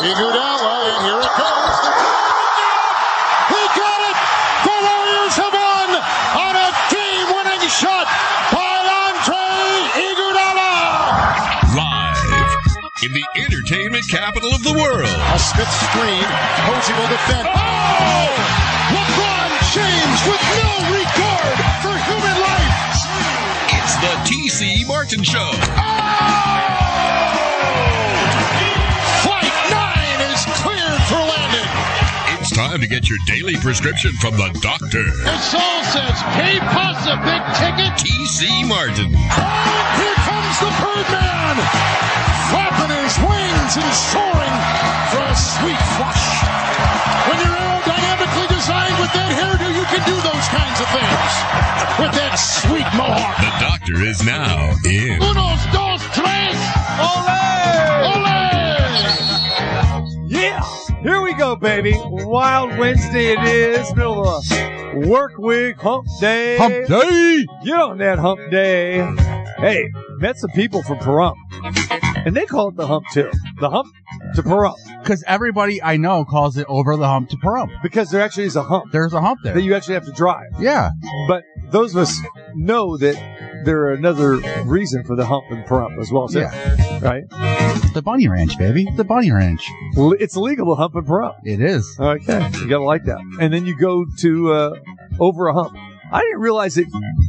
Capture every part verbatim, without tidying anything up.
Iguodala, and here it comes. He got it! The Warriors have won on a game-winning shot by Andre Iguodala! Live in the entertainment capital of the world. A Smith screen. Posey will defend. Oh! LeBron James with no regard for human life! It's the T C. Martin Show. Oh! Time to get your daily prescription from the doctor. Your soul says, pay plus a big ticket. T C. Martin. And here comes the Birdman, flapping his wings and soaring for a sweet flush. When you're aerodynamically designed with that hairdo, you can do those kinds of things with that sweet mohawk. The doctor is now in. Unos, dos, tres. Ole! Ole! Yeah! Here we go, baby. Wild Wednesday it is. Middle of a work week, hump day. Hump day! Get on that hump day. Hey, met some people from Pahrump, and they call it the hump, too. The hump to Pahrump. Because everybody I know calls it over the hump to Pahrump. Because there actually is a hump. There's a hump there. That you actually have to drive. Yeah. But those of us know that there are another reason for the hump in Pahrump as well, too. Yeah. Right? The Bunny Ranch, baby. The Bunny Ranch. Well, it's illegal to hump in Pahrump. It is. Okay. You got to like that. And then you go to uh, over a hump. I didn't realize that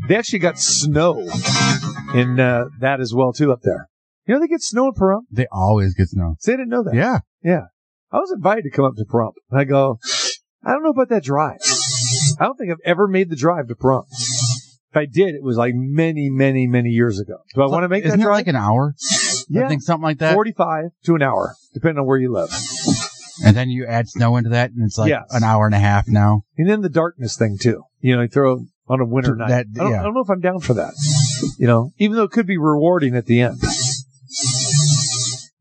they actually got snow in uh, that as well, too, up there. You know they get snow in Pahrump? They always get snow. See, I didn't know that. Yeah. Yeah. I was invited to come up to Pahrump. And I go, I don't know about that drive. I don't think I've ever made the drive to Pahrump. If I did, it was like many, many, many years ago. Do I so, want to make that drive? Isn't it like an hour? Yeah. I think something like that. forty-five to an hour, depending on where you live. And then you add snow into that, and it's like yes. an hour and a half now. And then the darkness thing, too. You know, you throw on a winter night. That, I, don't, yeah. I don't know if I'm down for that. You know, even though it could be rewarding at the end.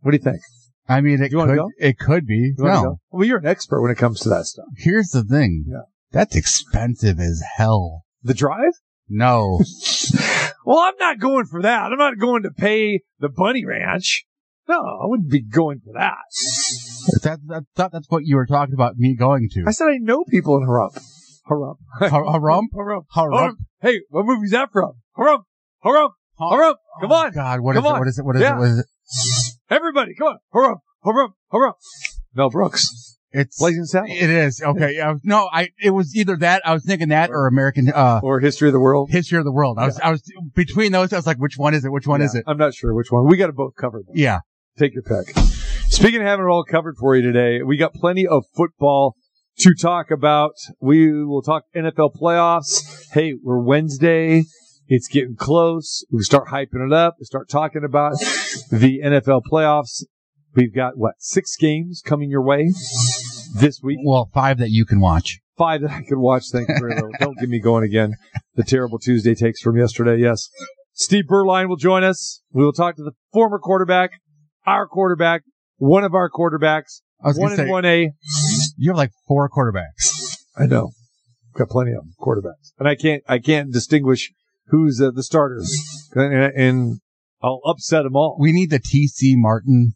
What do you think? I mean, it could, it could be. You no. Well, you're an expert when it comes to that stuff. Here's the thing. Yeah. That's expensive as hell. The drive? No. Well, I'm not going for that. I'm not going to pay the Bunny Ranch. No, I wouldn't be going for that. That, that, that that's what you were talking about me going to. I said I know people in Pahrump. Pahrump. Pahrump? Pahrump. Pahrump. Hey, what movie's that from? Pahrump. Pahrump. Pahrump. Come on. Oh, God, what is, it? what is it? What is yeah. it? What is it? Everybody, come on. Pahrump, Pahrump, Pahrump. Mel Brooks. It's Blazing Saddles. It is. Okay. Yeah. No, I, it was either that, I was thinking that, or American, uh. Or History of the World. History of the World. I yeah. was, I was, between those, I was like, which one is it? Which one yeah, is it? I'm not sure which one. We got to both cover them. Yeah. Take your pick. Speaking of having it all covered for you today, we got plenty of football to talk about. We will talk N F L playoffs. Hey, we're Wednesday. It's getting close. We start hyping it up. We start talking about the N F L playoffs. We've got, what, six games coming your way this week? Well, five that you can watch. Five that I can watch. Thank you very much. Don't get me going again. The terrible Tuesday takes from yesterday, yes. Steve Beuerlein will join us. We will talk to the former quarterback, our quarterback, one of our quarterbacks, one in one A. You have like four quarterbacks. I know. Got plenty of them, quarterbacks. And I can't, I can't distinguish who's uh, the starters. And, and I'll upset them all. We need the T C. Martin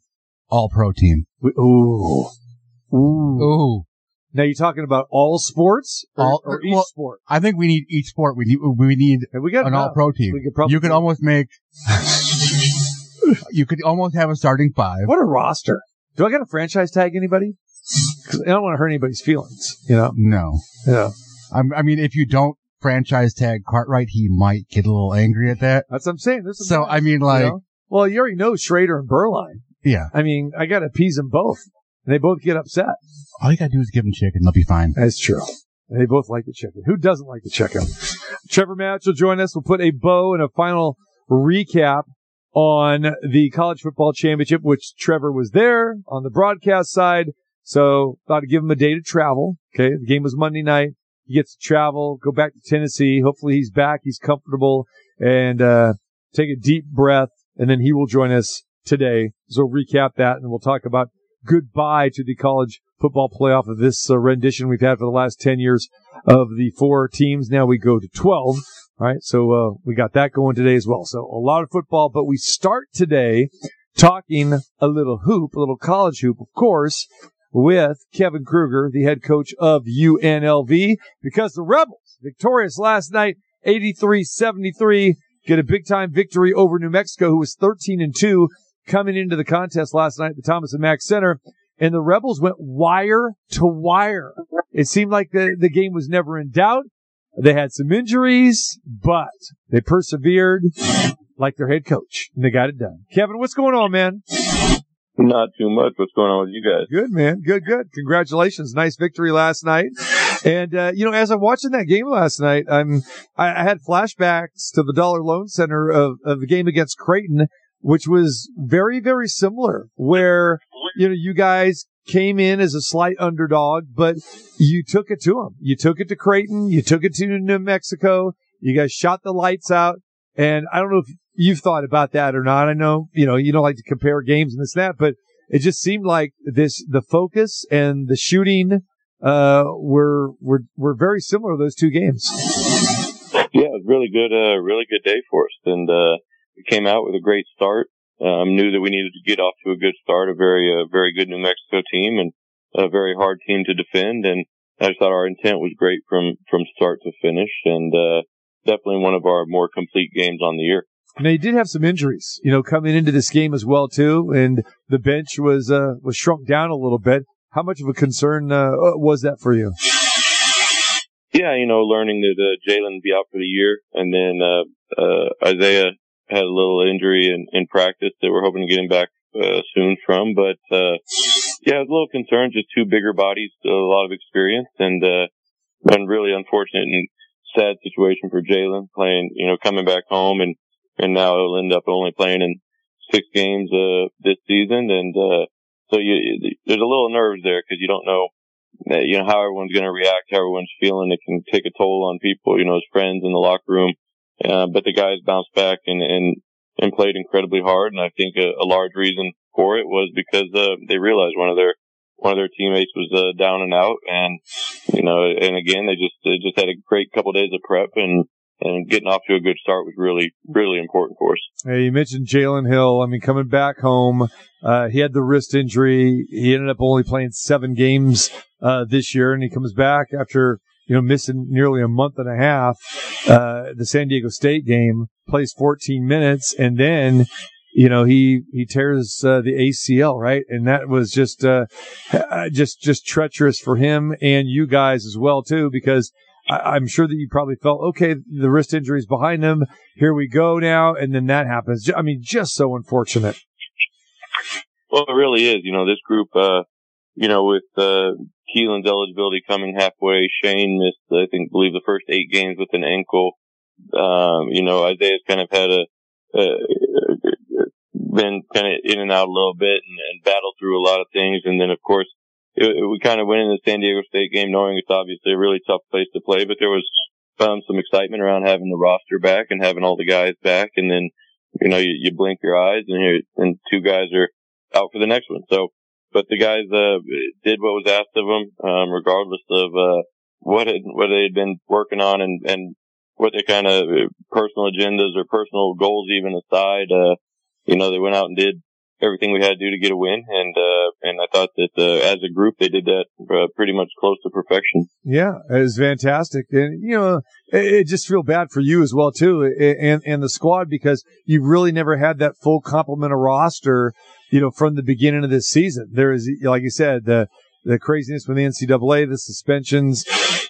All-Pro team. We, ooh. Ooh. Ooh. Now, you're talking about all sports or, all, or each well, sport? I think we need each sport. We need, we need we got an enough. All-Pro team. We could you could almost make... you could almost have a starting five. What a roster. Do I got to franchise tag anybody? Because I don't want to hurt anybody's feelings, you know? No. Yeah. I'm, I mean, if you don't franchise tag Cartwright, he might get a little angry at that. That's what I'm saying. This is so, nice, I mean, like... You know? Well, you already know Schrader and Beuerlein. Yeah. I mean, I got to appease them both. And they both get upset. All you got to do is give them chicken. They'll be fine. That's true. And they both like the chicken. Who doesn't like the chicken? Trevor Matich will join us. We'll put a bow and a final recap on the college football championship, which Trevor was there on the broadcast side. So thought I'd give him a day to travel. Okay. The game was Monday night. He gets to travel, go back to Tennessee. Hopefully he's back. He's comfortable and, uh, take a deep breath. And then he will join us today. So we'll recap that, and we'll talk about goodbye to the college football playoff of this uh, rendition we've had for the last ten years of the four teams. Now we go to twelve. All right, so uh, we got that going today as well. So a lot of football, but we start today talking a little hoop, a little college hoop, of course, with Kevin Kruger, the head coach of U N L V, because the Rebels, victorious last night, eighty-three seventy-three, get a big-time victory over New Mexico, who was thirteen and two coming into the contest last night at the Thomas and Mack Center. And the Rebels went wire to wire. It seemed like the, the game was never in doubt. They had some injuries, but they persevered like their head coach, and they got it done. Kevin, what's going on, man? Not too much. What's going on with you guys? Good, man. Good, good. Congratulations. Nice victory last night. And, uh, you know, as I'm watching that game last night, I'm, I, I had flashbacks to the Dollar Loan Center of, of the game against Creighton, which was very, very similar, where, you know, you guys came in as a slight underdog, but you took it to them. You took it to Creighton. You took it to New Mexico. You guys shot the lights out. And I don't know if you've thought about that or not. I know, you know, you don't like to compare games and this and that, but it just seemed like this, the focus and the shooting, uh, were, were, were very similar to those two games. Yeah, it was really good, uh, really good day for us. And, uh, we came out with a great start. Um, knew that we needed to get off to a good start, a very, uh, very good New Mexico team and a very hard team to defend. And I just thought our intent was great from, from start to finish. And, uh, definitely one of our more complete games on the year. Now, you did have some injuries, you know, coming into this game as well, too, and the bench was uh, was shrunk down a little bit. How much of a concern uh, was that for you? Yeah, you know, learning that uh, Jaylen would be out for the year, and then uh, uh, Isaiah had a little injury in, in practice that we're hoping to get him back uh, soon from. But, uh, yeah, I was a little concerned, just two bigger bodies, a lot of experience, and uh, been really unfortunate and sad situation for Jaylen playing, you know, coming back home, and, and now he'll end up only playing in six games, uh, this season. And, uh, so you, there's a little nerves there because you don't know, you know, how everyone's going to react, how everyone's feeling. It can take a toll on people, you know, his friends in the locker room. Uh, but the guys bounced back and, and, and played incredibly hard. And I think a, a large reason for it was because, uh, they realized one of their One of their teammates was uh, down and out, and you know, and again, they just they just had a great couple of days of prep, and and getting off to a good start was really really important for us. Hey, you mentioned Jaylen Hill. I mean, coming back home, uh, he had the wrist injury. He ended up only playing seven games uh, this year, and he comes back after you know missing nearly a month and a half. Uh, the San Diego State game, plays fourteen minutes, and then. You know, he, he tears uh, the A C L, right? And that was just, uh, just, just treacherous for him and you guys as well, too, because I, I'm sure that you probably felt, okay, the wrist injury is behind him. Here we go now. And then that happens. I mean, just so unfortunate. Well, it really is. You know, this group, uh, you know, with, uh, Keelan's eligibility coming halfway, Shane missed, I think, believe the first eight games with an ankle. Um, you know, Isaiah's kind of had a, uh, been kind of in and out a little bit and, and battled through a lot of things. And then, of course, it, it, we kind of went into the San Diego State game knowing it's obviously a really tough place to play, but there was um, some excitement around having the roster back and having all the guys back. And then, you know, you, you blink your eyes and, you're, and two guys are out for the next one. So, but the guys uh, did what was asked of them, um, regardless of uh, what had, what they had been working on and, and what their kind of personal agendas or personal goals even aside. Uh, You know, they went out and did everything we had to do to get a win, and uh, and I thought that uh, as a group they did that uh, pretty much close to perfection. Yeah, it was fantastic, and you know, it, it just feel bad for you as well too, and and the squad because you really never had that full complement of roster, you know, from the beginning of this season. There is, like you said, the the craziness with the N C double A, the suspensions,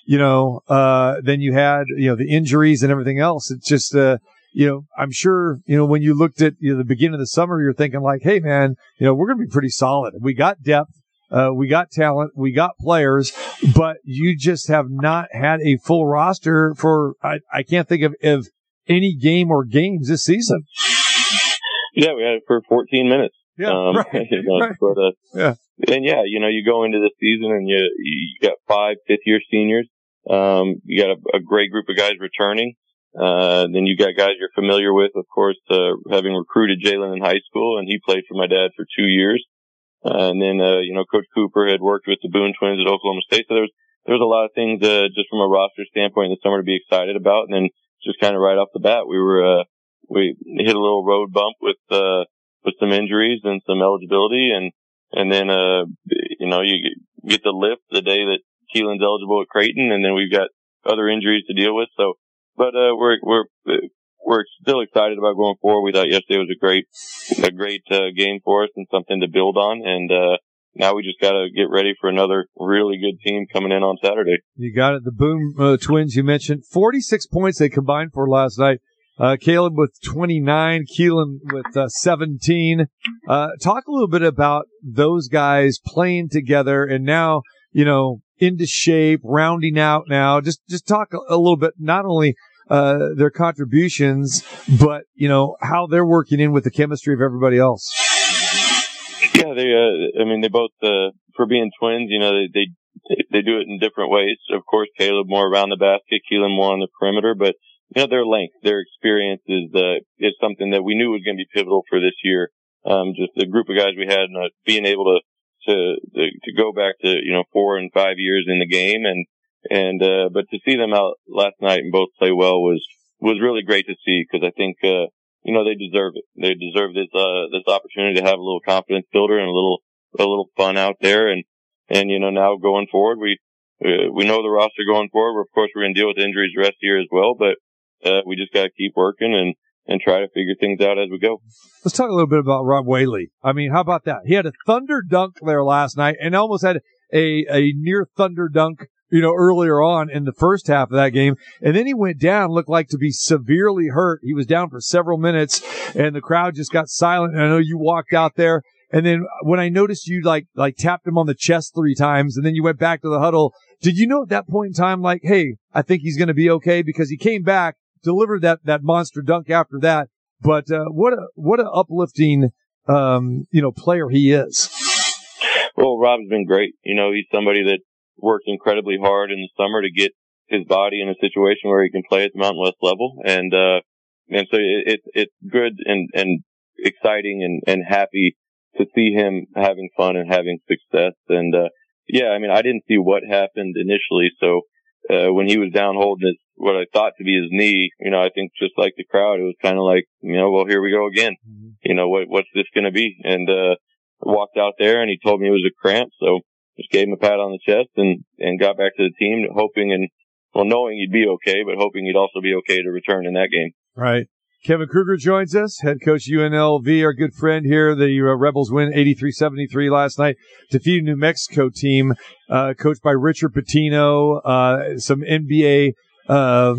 you know, uh, then you had you know the injuries and everything else. It's just. Uh, You know, I'm sure, you know, when you looked at you know, the beginning of the summer, you're thinking like, hey, man, you know, we're going to be pretty solid. We got depth. Uh, we got talent. We got players. But you just have not had a full roster for I, I can't think of, of any game or games this season. Yeah, we had it for fourteen minutes. Yeah, um, right, you know, right. But, uh, yeah. And, yeah, you know, you go into the season and you you got five fifth-year seniors. Um, you got a, a great group of guys returning. Uh, then you got guys you're familiar with, of course, uh, having recruited Jaylen in high school, and he played for my dad for two years. Uh, and then, uh, you know, Coach Cooper had worked with the Boone twins at Oklahoma State. So there was, there was a lot of things, uh, just from a roster standpoint in the summer to be excited about. And then just kind of right off the bat, we were, uh, we hit a little road bump with, uh, with some injuries and some eligibility, and and then uh you know you get the lift the day that Keelan's eligible at Creighton, and then we've got other injuries to deal with. So, but uh we're we're we're still excited about going forward. We thought yesterday was a great a great uh, game for us and something to build on, and uh now we just got to get ready for another really good team coming in on Saturday. You got it. The Boone uh, twins you mentioned, forty-six points they combined for last night. Uh, Caleb with twenty-nine, Keelan with uh, seventeen. Uh, talk a little bit about those guys playing together and now, you know, into shape, rounding out now. Just, just talk a, a little bit, not only, uh, their contributions, but, you know, how they're working in with the chemistry of everybody else. Yeah, they, uh, I mean, they both, uh, for being twins, you know, they, they, they do it in different ways. Of course, Caleb more around the basket, Keelan more on the perimeter, but, you know, their length, their experience is, uh, is something that we knew was going to be pivotal for this year. Um, just the group of guys we had and uh, being able to, to, to go back to, you know, four and five years in the game. And, and, uh, but to see them out last night and both play well was, was really great to see, because I think, uh, you know, they deserve it. They deserve this, uh, this opportunity to have a little confidence builder and a little, a little fun out there. And, and, you know, now going forward, we, uh, we know the roster going forward. Of course, we're going to deal with injuries the rest of the year as well, but, uh, we just got to keep working and, and try to figure things out as we go. Let's talk a little bit about Rob Whaley. I mean, how about that? He had a thunder dunk there last night and almost had a, a near thunder dunk, you know, earlier on in the first half of that game. And then he went down, looked like to be severely hurt. He was down for several minutes, and the crowd just got silent. And I know you walked out there, and then when I noticed you, like, like tapped him on the chest three times, and then you went back to the huddle, did you know at that point in time, like, hey, I think he's going to be okay? Because he came back, delivered that, that monster dunk after that. But, uh, what a, what a uplifting, um, you know, player he is. Well, Rob's been great. You know, he's somebody that worked incredibly hard in the summer to get his body in a situation where he can play at the Mountain West level, and uh and so it's it, it's good and and exciting and and happy to see him having fun and having success. And uh yeah, I mean, I didn't see what happened initially, so uh when he was down holding his, what I thought to be his knee, you know, I think just like the crowd, it was kind of like, you know, well, here we go again. Mm-hmm. You know, what what's this going to be? And uh walked out there, and he told me it was a cramp, so just gave him a pat on the chest and, and got back to the team, hoping and, well, knowing he'd be okay, but hoping he'd also be okay to return in that game. Right. Kevin Kruger joins us, head coach U N L V, our good friend here. The uh, Rebels win eighty-three seventy-three last night, defeated New Mexico team, uh, coached by Richard Pitino, uh, some N B A, uh,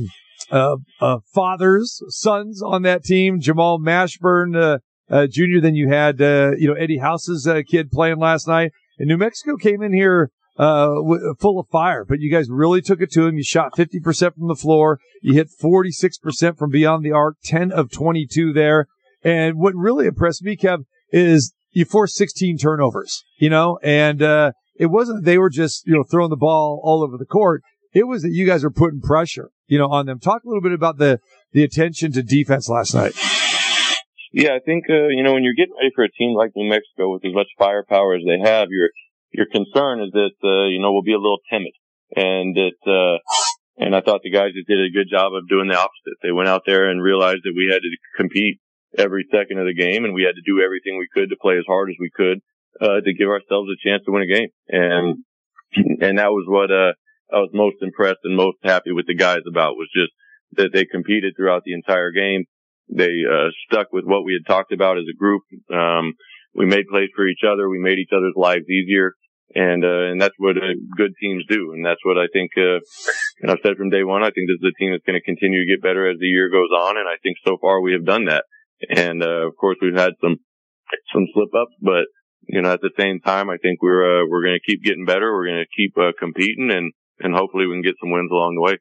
uh, uh, fathers, sons on that team, Jamal Mashburn, uh, uh, junior. Then you had, uh, you know, Eddie House's uh, kid playing last night. And New Mexico came in here uh w- full of fire, but you guys really took it to them. You shot fifty percent from the floor. You hit forty-six percent from beyond the arc, ten of twenty-two there. And what really impressed me, Kev, is you forced sixteen turnovers, you know, and uh it wasn't they were just, you know, throwing the ball all over the court. It was that you guys were putting pressure, you know, on them. Talk a little bit about the, the attention to defense last night. Yeah, I think, uh, you know, when you're getting ready for a team like New Mexico with as much firepower as they have, your, your concern is that, uh, you know, we'll be a little timid. And that, uh, and I thought the guys just did a good job of doing the opposite. They went out there and realized that we had to compete every second of the game, and we had to do everything we could to play as hard as we could, uh, to give ourselves a chance to win a game. And, and that was what, uh, I was most impressed and most happy with the guys about, was just that they competed throughout the entire game. They uh, stuck with what we had talked about as a group. Um, we made plays for each other. We made each other's lives easier, and uh, and that's what uh, good teams do. And that's what I think. Uh, and I've said from day one, I think this is a team that's going to continue to get better as the year goes on. And I think so far we have done that. And uh, of course, we've had some some slip ups, but you know, at the same time, I think we're uh, we're going to keep getting better. We're going to keep uh, competing, and and hopefully we can get some wins along the way.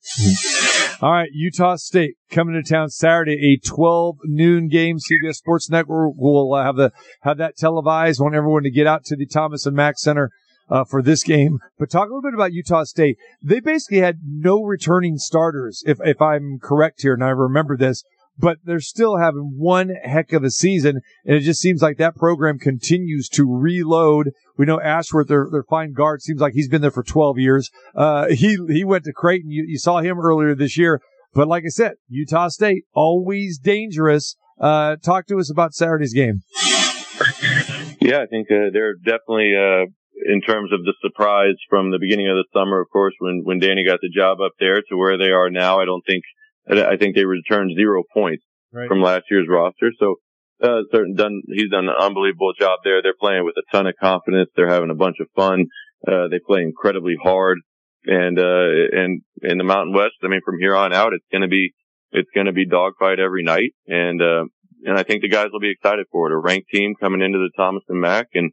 All right, Utah State coming to town Saturday, a twelve noon game. C B S Sports Network will uh, have the have that televised. Want everyone to get out to the Thomas and Mack Center uh, for this game. But talk a little bit about Utah State. They basically had no returning starters, if if I'm correct here, and I remember this. But they're still having one heck of a season, and it just seems like that program continues to reload. We know Ashworth, their, their fine guard, seems like he's been there for twelve years. Uh, he, he went to Creighton. You, you saw him earlier this year. But like I said, Utah State, always dangerous. Uh, talk to us about Saturday's game. Yeah, I think uh, they're definitely, uh, in terms of the surprise from the beginning of the summer, of course, when, when Danny got the job up there to where they are now, I don't think, I think they returned zero points right. from last year's roster. So, uh, certain done, he's done an unbelievable job there. They're playing with a ton of confidence. They're having a bunch of fun. Uh, they play incredibly hard. And, uh, and in the Mountain West, I mean, from here on out, it's going to be, it's going to be dogfight every night. And, uh, And I think the guys will be excited for it. A ranked team coming into the Thomas and Mack, and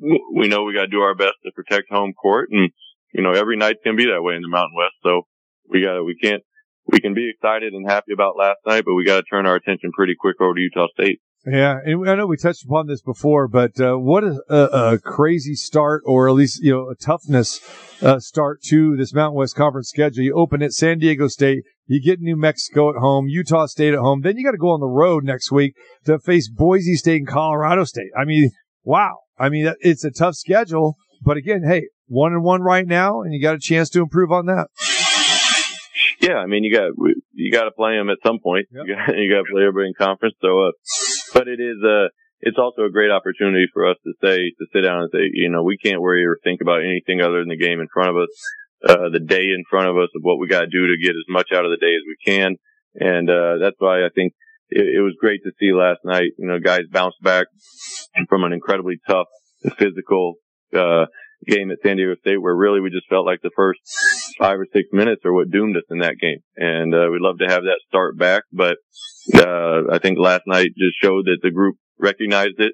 we know we got to do our best to protect home court. And you know, every night's gonna be that way in the Mountain West. So we got to, we can't, we can be excited and happy about last night, but we got to turn our attention pretty quick over to Utah State. Yeah, and I know we touched upon this before, but uh, what a, a crazy start, or at least you know a toughness uh, start to this Mountain West Conference schedule. You open at San Diego State, you get New Mexico at home, Utah State at home, then you got to go on the road next week to face Boise State and Colorado State. I mean, wow! I mean, it's a tough schedule, but again, hey, one and one right now, and you got a chance to improve on that. Yeah, I mean, you got you got to play them at some point. Yep. You got you got to play everybody in conference, so. Uh, But it is a, it's also a great opportunity for us to say, to sit down and say, you know, we can't worry or think about anything other than the game in front of us, uh, the day in front of us, of what we got to do to get as much out of the day as we can. And, uh, that's why I think it, it was great to see last night, you know, guys bounce back from an incredibly tough physical, uh, game at San Diego State, where really we just felt like the first five or six minutes are what doomed us in that game. And, uh, we'd love to have that start back, but, uh, I think last night just showed that the group recognized it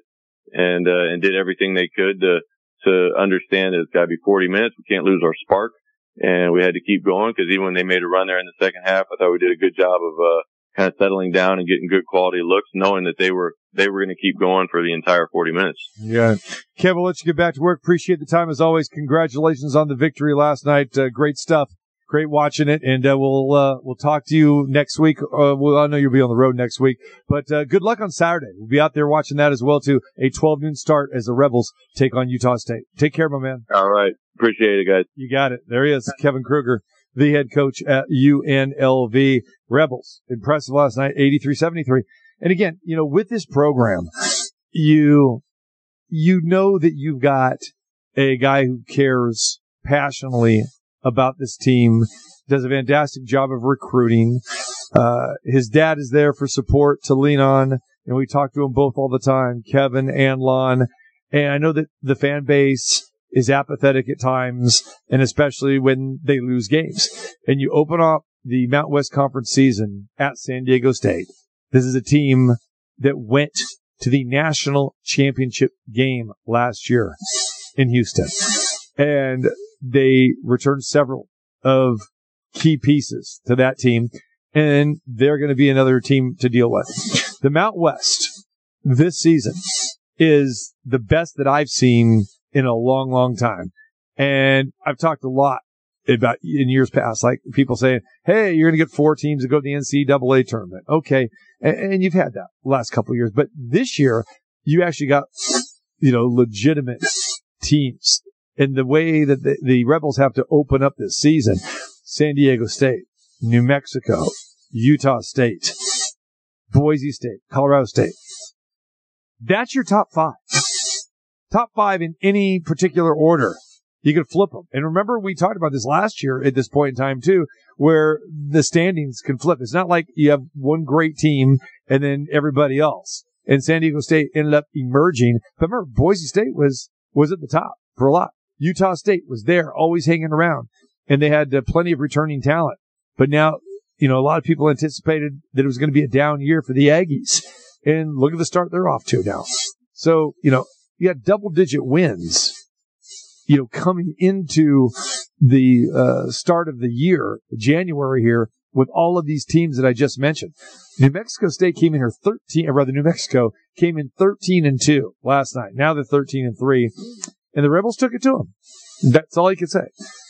and, uh, and did everything they could to, to understand that it's gotta be forty minutes. We can't lose our spark, and we had to keep going, because even when they made a run there in the second half, I thought we did a good job of, uh, kind of settling down and getting good quality looks, knowing that they were they were going to keep going for the entire forty minutes. Yeah. Kevin, we'll let you get back to work. Appreciate the time as always. Congratulations on the victory last night. Uh, great stuff. Great watching it. And uh, we'll uh, we'll talk to you next week. Uh, well, I know you'll be on the road next week. But uh, good luck on Saturday. We'll be out there watching that as well, too. A twelve noon start as the Rebels take on Utah State. Take care, my man. All right. Appreciate it, guys. You got it. There he is, Kevin Kruger, the head coach at U N L V. Rebels, impressive last night, eighty-three seventy-three. And again, you know, with this program, you you know that you've got a guy who cares passionately about this team, does a fantastic job of recruiting. Uh, his dad is there for support to lean on, and we talk to them both all the time, Kevin and Lon. And I know that the fan base is apathetic at times, and especially when they lose games. And you open up the Mountain West Conference season at San Diego State. This is a team that went to the national championship game last year in Houston. And they returned several of key pieces to that team, and they're going to be another team to deal with. The Mountain West this season is the best that I've seen in a long, long time. And I've talked a lot about in years past, like people saying, hey, you're going to get four teams to go to the N C double A tournament. Okay. And, and you've had that last couple of years. But this year, you actually got, you know, legitimate teams. And the way that the, the Rebels have to open up this season, San Diego State, New Mexico, Utah State, Boise State, Colorado State. That's your top five. Top five in any particular order. You could flip them. And remember, we talked about this last year at this point in time, too, where the standings can flip. It's not like you have one great team and then everybody else. And San Diego State ended up emerging. But remember, Boise State was was at the top for a lot. Utah State was there, always hanging around. And they had uh, plenty of returning talent. But now, you know, a lot of people anticipated that it was going to be a down year for the Aggies. And look at the start they're off to now. So, you know, you had double-digit wins, you know, coming into the uh, start of the year, January here, with all of these teams that I just mentioned. New Mexico State came in here thirteen, or rather, New Mexico came in thirteen and two last night. Now they're thirteen and three, and the Rebels took it to them. That's all you can say.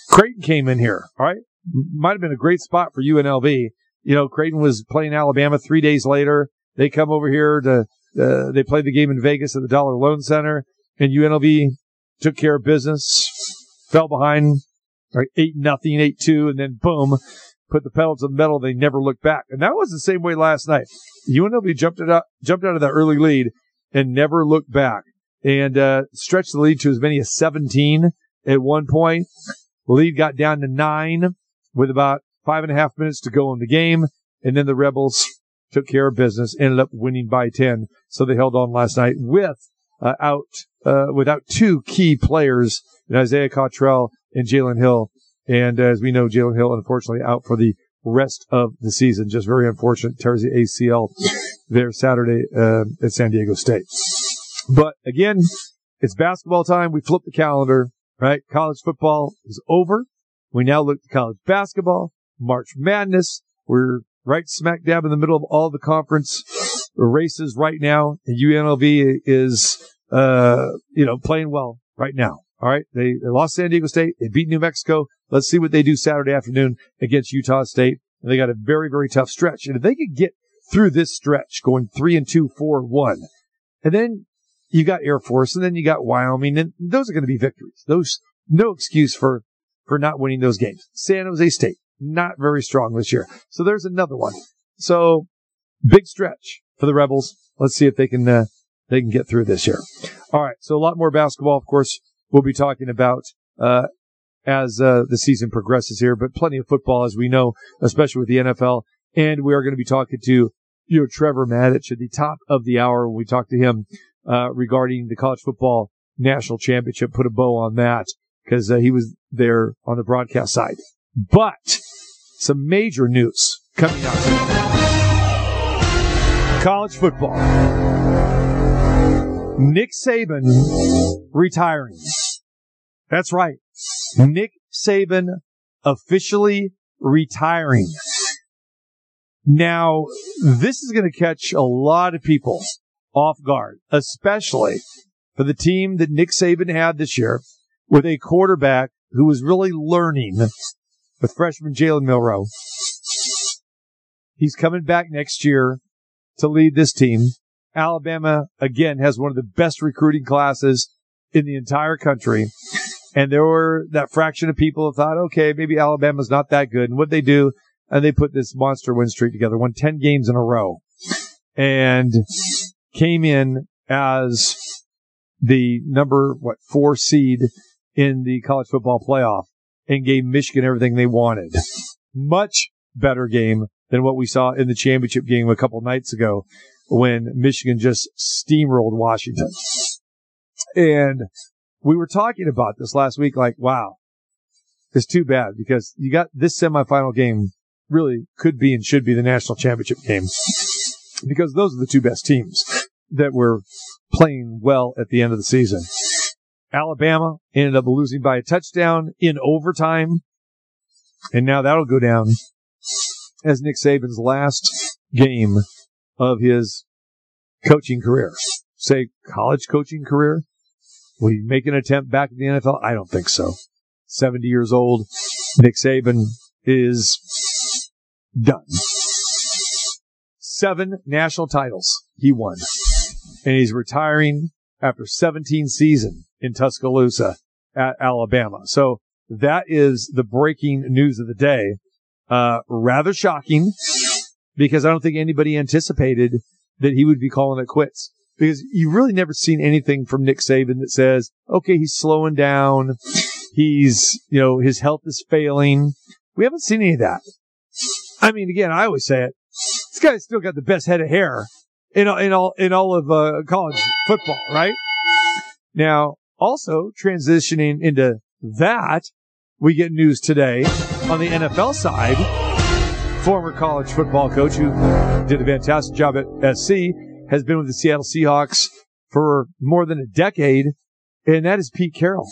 Creighton came in here. All right, might have been a great spot for U N L V. You know, Creighton was playing Alabama three days later. They come over here to. Uh, they played the game in Vegas at the Dollar Loan Center, and U N L V took care of business, fell behind, right, eight nothing, eight two, and then boom, put the pedal to the metal. They never looked back. And that was the same way last night. U N L V jumped it up, jumped out of that early lead and never looked back. and uh, stretched the lead to as many as seventeen at one point. The lead got down to nine with about five and a half minutes to go in the game, and then the Rebels took care of business, ended up winning by ten. So they held on last night with uh, out uh, without two key players, Isaiah Cottrell and Jaylen Hill. And uh, as we know, Jaylen Hill, unfortunately, out for the rest of the season. Just very unfortunate. Tears the A C L there Saturday uh, at San Diego State. But again, it's basketball time. We flip the calendar, right? College football is over. We now look to college basketball, March Madness. We're right smack dab in the middle of all the conference races right now. And U N L V is, uh, you know, playing well right now. All right. They, they lost San Diego State. They beat New Mexico. Let's see what they do Saturday afternoon against Utah State. And they got a very, very tough stretch. And if they could get through this stretch going three and two, four and one, and then you got Air Force and then you got Wyoming, and those are going to be victories. Those, no excuse for, for not winning those games. San Jose State, not very strong this year. So there's another one. So big stretch for the Rebels. Let's see if they can, uh, they can get through this year. All right. So a lot more basketball, of course. We'll be talking about uh as uh, the season progresses here, but plenty of football, as we know, especially with the N F L. And we are going to be talking to you know, Trevor Matich at the top of the hour when we talk to him uh regarding the college football national championship. Put a bow on that because uh, he was there on the broadcast side. But some major news coming up. College football. Nick Saban retiring. That's right. Nick Saban officially retiring. Now, this is going to catch a lot of people off guard, especially for the team that Nick Saban had this year with a quarterback who was really learning with freshman Jalen Milroe. He's coming back next year to lead this team. Alabama, again, has one of the best recruiting classes in the entire country. And there were that fraction of people who thought, okay, maybe Alabama's not that good. And what they do, and they put this monster win streak together, won ten games in a row, and came in as the number, what, four seed in the college football playoff and gave Michigan everything they wanted. Much better game than what we saw in the championship game a couple nights ago when Michigan just steamrolled Washington. And we were talking about this last week, like, wow, it's too bad because you got this semifinal game really could be and should be the national championship game because those are the two best teams that were playing well at the end of the season. Alabama ended up losing by a touchdown in overtime, and now that'll go down as Nick Saban's last game of his coaching career. Say college coaching career? Will he make an attempt back at the N F L? I don't think so. seventy years old, Nick Saban is done. Seven national titles he won, and he's retiring after seventeen seasons in Tuscaloosa at Alabama. So that is the breaking news of the day. Uh, rather shocking, because I don't think anybody anticipated that he would be calling it quits. Because you've really never seen anything from Nick Saban that says, okay, he's slowing down. He's, you know, his health is failing. We haven't seen any of that. I mean, again, I always say it. This guy's still got the best head of hair in, in all, in all of uh, college football, right? Now, also transitioning into that, we get news today on the N F L side. Former college football coach who did a fantastic job at S C, has been with the Seattle Seahawks for more than a decade, and that is Pete Carroll.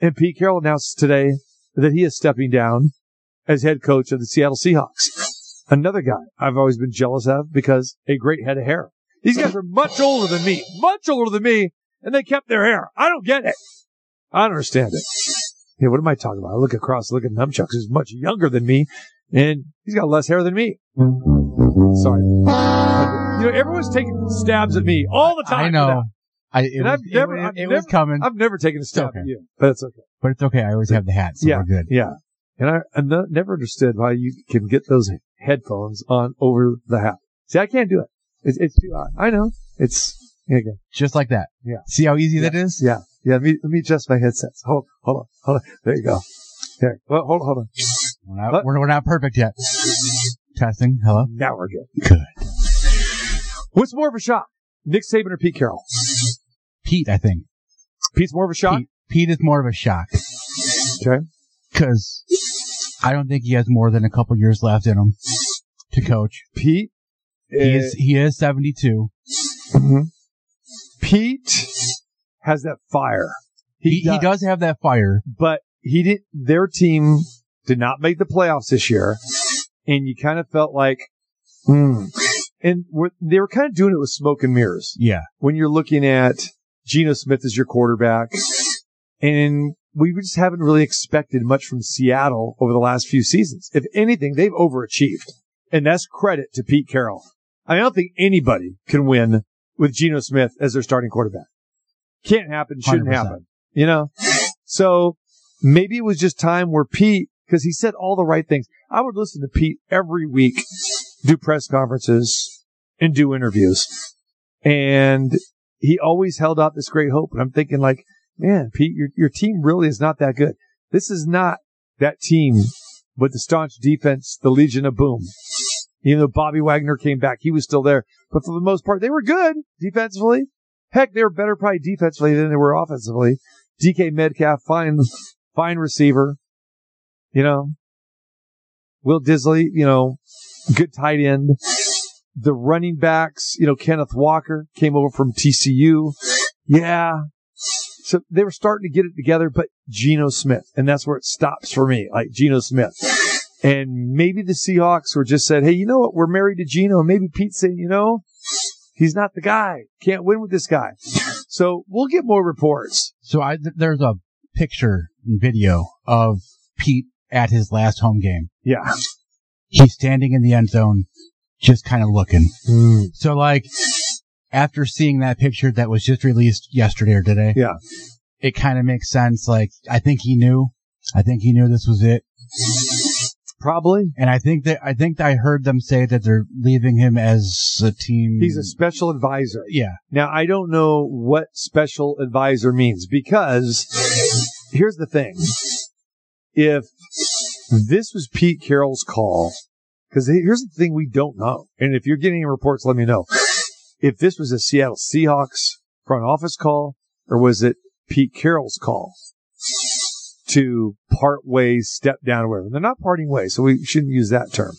And Pete Carroll announced today that he is stepping down as head coach of the Seattle Seahawks. Another guy I've always been jealous of because a great head of hair. These guys are much older than me, much older than me, and they kept their hair. I don't get it. I don't understand it. Hey, what am I talking about? I look across, look at Numchucks, who's much younger than me, and he's got less hair than me. Sorry. You know, everyone's taking stabs at me all the time. I know. I, it and was, I've never, it, it I've never, was coming. I've never taken a stab okay. at you, but it's okay. But it's okay. I always have the hat, so yeah, we're good. Yeah. And I, I never understood why you can get those headphones on over the hat. See, I can't do it. It's, it's too hot. I know. It's There you go. Just like that. Yeah. See how easy yeah. that is? Yeah. Yeah. Let me, let me adjust my headsets. Hold, hold on. Hold on. There you go. There. Well, hold, hold on. We're not, we're, we're not perfect yet. Testing. Hello. Now we're good. Good. What's more of a shock? Nick Saban or Pete Carroll? Pete, I think. Pete's more of a shock? Pete, Pete is more of a shock. Okay. Because I don't think he has more than a couple years left in him to coach. Pete? He uh, is, he is seventy-two. Mm-hmm. Pete has that fire. He, he, does. he does have that fire. But he did. Their team did not make the playoffs this year. And you kind of felt like, hmm. And we're, they were kind of doing it with smoke and mirrors. Yeah. When you're looking at Geno Smith as your quarterback. And we just haven't really expected much from Seattle over the last few seasons. If anything, they've overachieved. And that's credit to Pete Carroll. I don't think anybody can win with Geno Smith as their starting quarterback. Can't happen, shouldn't one hundred percent happen. You know? So maybe it was just time where Pete, because he said all the right things. I would listen to Pete every week, do press conferences, and do interviews. And he always held out this great hope. And I'm thinking like, man, Pete, your your team really is not that good. This is not that team with the staunch defense, the Legion of Boom. Even though Bobby Wagner came back, he was still there. But for the most part, they were good defensively. Heck, they were better probably defensively than they were offensively. D K Metcalf, fine, fine receiver. You know, Will Disley, you know, good tight end. The running backs, you know, Kenneth Walker came over from T C U. Yeah. So they were starting to get it together, but Geno Smith. And that's where it stops for me, like Geno Smith. And maybe the Seahawks were just said, hey, you know what? We're married to Geno. Maybe Pete said, you know, he's not the guy. Can't win with this guy. So we'll get more reports. So I, there's a picture and video of Pete at his last home game. Yeah. He's standing in the end zone, just kind of looking. Mm. So, like, after seeing that picture that was just released yesterday or today, yeah, it kind of makes sense. Like, I think he knew. I think he knew this was it. Probably. And I think that I think I heard them say that they're leaving him as a team. He's a special advisor. Yeah. Now, I don't know what special advisor means, because here's the thing. If this was Pete Carroll's call, because here's the thing we don't know. And if you're getting reports, let me know. If this was a Seattle Seahawks front office call, or was it Pete Carroll's call to part ways, step down, or whatever. They're not parting ways, so we shouldn't use that term,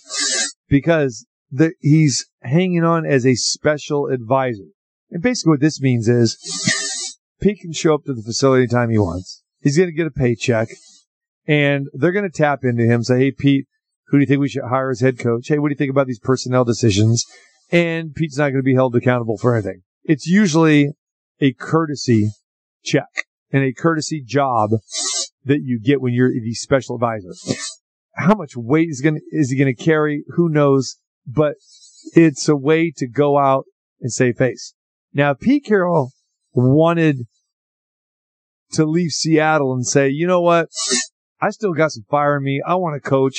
because the, he's hanging on as a special advisor. And basically what this means is Pete can show up to the facility anytime he wants. He's going to get a paycheck, and they're going to tap into him, say, hey, Pete, who do you think we should hire as head coach? Hey, what do you think about these personnel decisions? And Pete's not going to be held accountable for anything. It's usually a courtesy check and a courtesy job that you get when you're the special advisor. How much weight is going is he going to carry? Who knows? But it's a way to go out and save face. Now, Pete Carroll wanted to leave Seattle and say, you know what? I still got some fire in me. I want to coach.